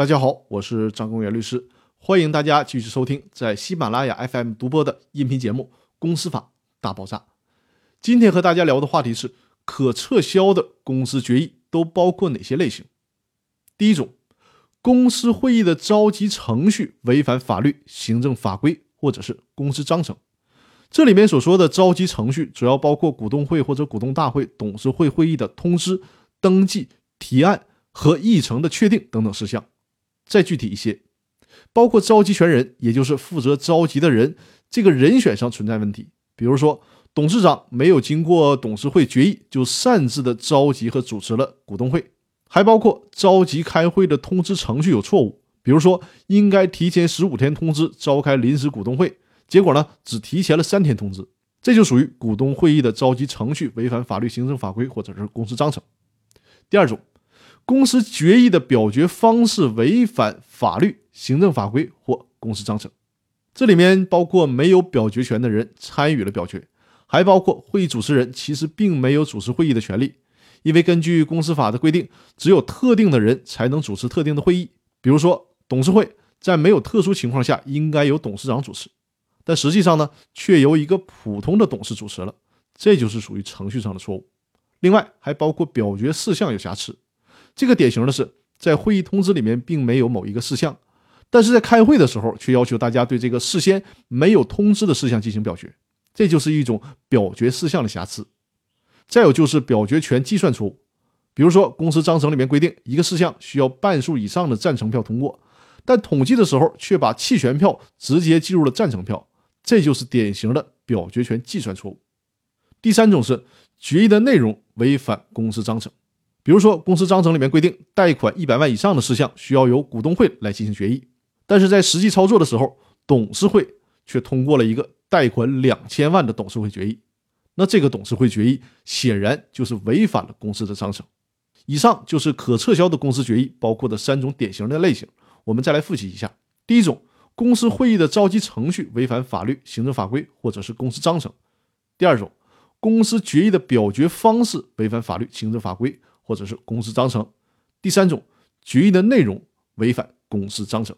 大家好，我是张根源律师，欢迎大家继续收听在喜马拉雅 FM 独播的音频节目《公司法大爆炸》。今天和大家聊的话题是可撤销的公司决议都包括哪些类型。第一种，公司会议的召集程序违反法律、行政法规或者是公司章程。这里面所说的召集程序主要包括股东会或者股东大会、董事会会议的通知、登记、提案和议程的确定等等事项。再具体一些，包括召集权人，也就是负责召集的人，这个人选上存在问题。比如说，董事长没有经过董事会决议就擅自的召集和主持了股东会。还包括召集开会的通知程序有错误，比如说应该提前15天通知召开临时股东会，结果呢只提前了3天通知，这就属于股东会议的召集程序违反法律、行政法规或者是公司章程。第二种，公司决议的表决方式违反法律、行政法规或公司章程，这里面包括没有表决权的人参与了表决，还包括会议主持人其实并没有主持会议的权利。因为根据公司法的规定，只有特定的人才能主持特定的会议，比如说董事会在没有特殊情况下应该由董事长主持，但实际上呢却由一个普通的董事主持了，这就是属于程序上的错误。另外还包括表决事项有瑕疵，这个典型的是在会议通知里面并没有某一个事项，但是在开会的时候却要求大家对这个事先没有通知的事项进行表决，这就是一种表决事项的瑕疵。再有就是表决权计算错误，比如说公司章程里面规定一个事项需要半数以上的赞成票通过，但统计的时候却把弃权票直接计入了赞成票，这就是典型的表决权计算错误。第三种是决议的内容违反公司章程，比如说公司章程里面规定贷款100万以上的事项需要由股东会来进行决议，但是在实际操作的时候董事会却通过了一个贷款2000万的董事会决议，那这个董事会决议显然就是违反了公司的章程。以上就是可撤销的公司决议包括的3种典型的类型，我们再来复习一下。第一种，公司会议的召集程序违反法律、行政法规或者是公司章程。第二种，公司决议的表决方式违反法律、行政法规或者是公司章程。第三种，决议的内容违反公司章程。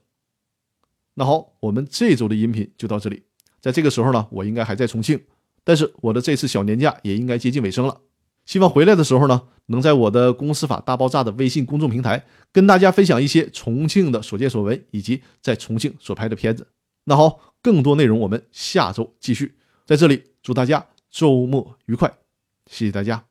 那好，我们这周的音频就到这里。在这个时候呢，我应该还在重庆，但是我的这次小年假也应该接近尾声了，希望回来的时候呢，能在我的公司法大爆炸的微信公众平台跟大家分享一些重庆的所见所闻以及在重庆所拍的片子。那好，更多内容我们下周继续。在这里祝大家周末愉快，谢谢大家。